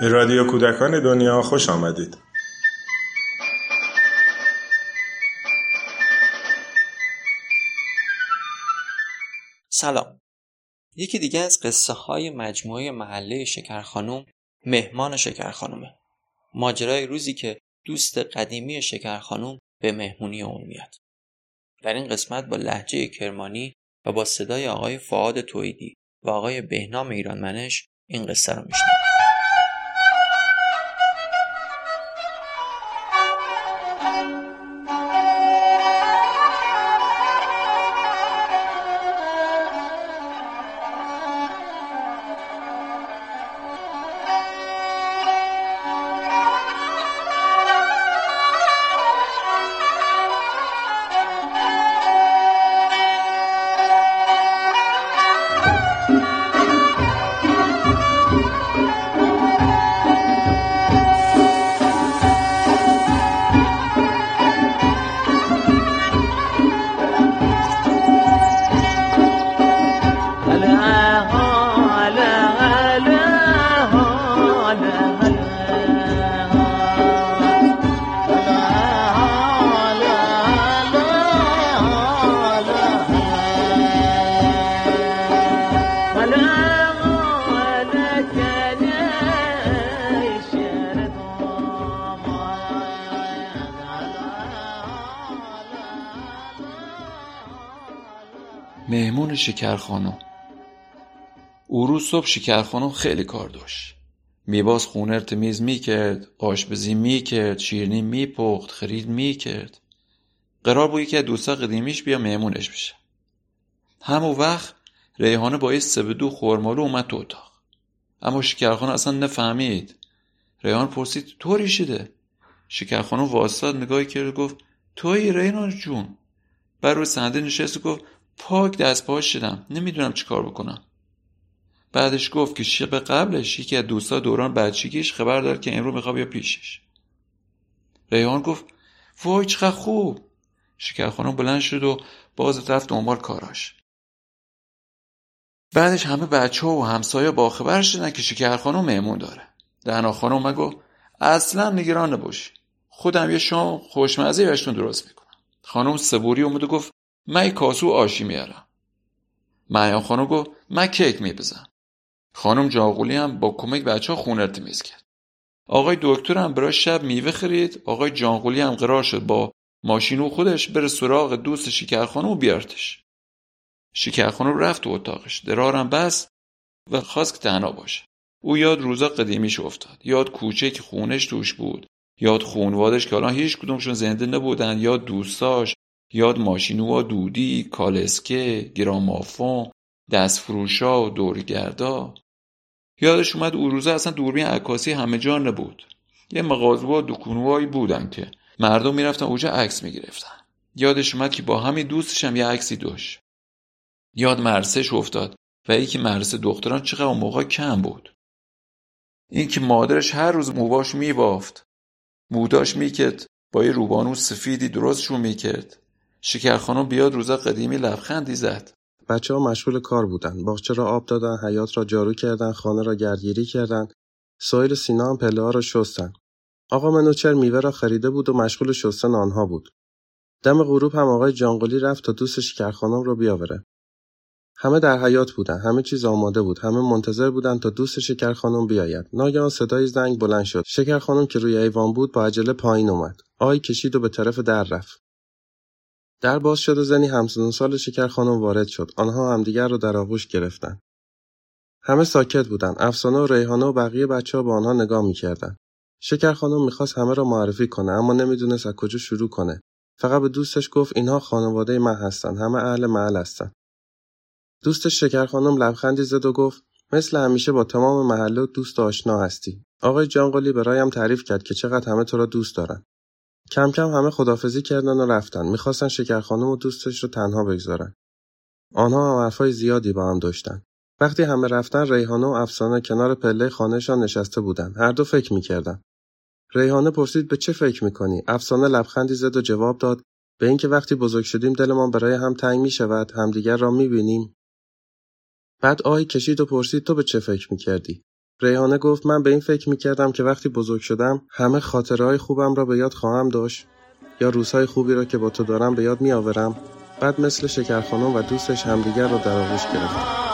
به رادیو کودکان دنیا خوش آمدید. سلام. یکی دیگه از قصه های مجموعه محله شکرخانوم مهمان شکرخانومه. ماجرای روزی که دوست قدیمی شکرخانوم به مهمونی اون میاد. در این قسمت با لهجه کرمانی و با صدای آقای فؤاد تویدی و آقای بهنام ایرانمنش این قصه رو میشنویم. مهمون شکرخانوم. او روز صبح شکرخانوم خیلی کار داشت. میباز خونه رو تمیز میکرد، آشپزی میکرد، شیرینی میپخت، خرید میکرد. قرار بود یکی از دوستا قدیمیش بیا مهمونش بشه. همون وقت ریحانه با یه سبدو خورمالو اومد تو اتاق. اما شکرخانوم اصلا نفهمید. ریحانه پرسید تو ریشیده؟ شکرخانوم واسط نگاهی کرد، گفت توی ریحانه جون. بر روی صندلی نشست و گفت پاک دست پاش شدم، نمیدونم چی کار بکنم. بعدش گفت که شب قبلش یکی از دوستا دوران بچگیش خبر داد که امروز میخواد بیا پیشش. ریحان گفت وای چقدر خوب. شکرخانوم بلند شد و باز رفت دنبال کاراش. بعدش همه بچه‌ها و همسایه‌ها با خبر شدن که شکرخانوم مهمون داره. درنا خانم گفت اصلا نگران نباش، خودم یه شام خوشمزه براتون درست میکنم. خانم سبوری اومد و گفت من یک کاسو آشی میارم. معیان خانم گفت من کیک میبزم. خانم جانقولی هم با کمک بچه ها خونه رو تمیز کرد. آقای دکتر هم برای شب میوه خرید. آقای جانقولی هم قرار شد با ماشین او خودش بره سراغ دوست شکرخانم و بیارتش. شکرخانم رفت تو اتاقش، درارم بست و خواست که تنها باشه. او یاد روزا قدیمیش افتاد، یاد کوچه که خونش توش بود، یاد خونوادش که الان هیچ کدومشون زنده نبودن، یاد دوستاش، یاد ماشینوها، دودی، کالسکه، گرامافون، دستفروشا و دورگردا. یادش اومد اون روزا اصلا دوربین عکاسی همه جا نبود. یه مغازه‌ها، دکون‌هایی بودن که مردم میرفتن اونجا عکس میگرفتن. یادش اومد که با همین دوستش هم یه عکسی داشت. یاد مدرسه‌ش افتاد و اینکه مدرسه دختران چقدر اون موقع کم بود. اینکه مادرش هر روز موهاش میبافت، موداش میکرد، با یه روبانو سفیدی درستش میکرد. شکرخانوم بیاد روزا قدیمی لبخندی زد. بچه ها مشغول کار بودن. باغچه را آب دادن، حیاط را جارو کردن، خانه را گردگیری کردن، ساحل سینا هم پله ها را شستن. آقا منوچهر میوه را خریده بود و مشغول شستن آنها بود. دم غروب هم آقای جانقولی رفت تا دوست شکرخانوم را بیاوره. همه در حیاط بودن، همه چیز آماده بود، همه منتظر بودن تا دوست شکرخانوم بیاید. ناگهان صدای زنگ بلند شد. شکرخانوم که روی ایوان بود با عجله پایین آمد. آهی کشید و به طرف در رفت. در باز شد و زنی همسن‌سال شکرخانوم وارد شد. آنها همدیگر را در آغوش گرفتند. همه ساکت بودند. افسانه و ریحانه و بقیه بچه‌ها به آنها نگاه می‌کردند. شکرخانوم می‌خواست همه را معرفی کنه اما نمی‌دونست از کجا شروع کنه. فقط به دوستش گفت اینها خانواده من هستند، همه اهل محل هستند. دوست شکرخانوم لبخندی زد و گفت مثل همیشه با تمام محله دوست آشنا هستی. آقای جانقولی برایم تعریف کرد که چقدر همه تو را دوست دارند. کم کم همه خداحافظی کردن و رفتن. میخواستن شکرخانوم و دوستش رو تنها بگذارن. آنها هم حرفای زیادی با هم داشتن. وقتی همه رفتن، ریحانه و افسانه کنار پله خانه‌شان نشسته بودن. هر دو فکر میکردن. ریحانه پرسید به چه فکر میکنی؟ افسانه لبخندی زد و جواب داد به اینکه وقتی بزرگ شدیم دلمان برای هم تنگ میشود، همدیگر را میبینیم. بعد آهی کشید و پرسید تو به چه فکر میکردی؟ ریحانه گفت من به این فکر میکردم که وقتی بزرگ شدم همه خاطرهای خوبم را به یاد خواهم داشت یا روزهای خوبی را که با تو دارم به یاد میآورم. بعد مثل شکرخانوم و دوستش همدیگر را در آغوش گرفتند.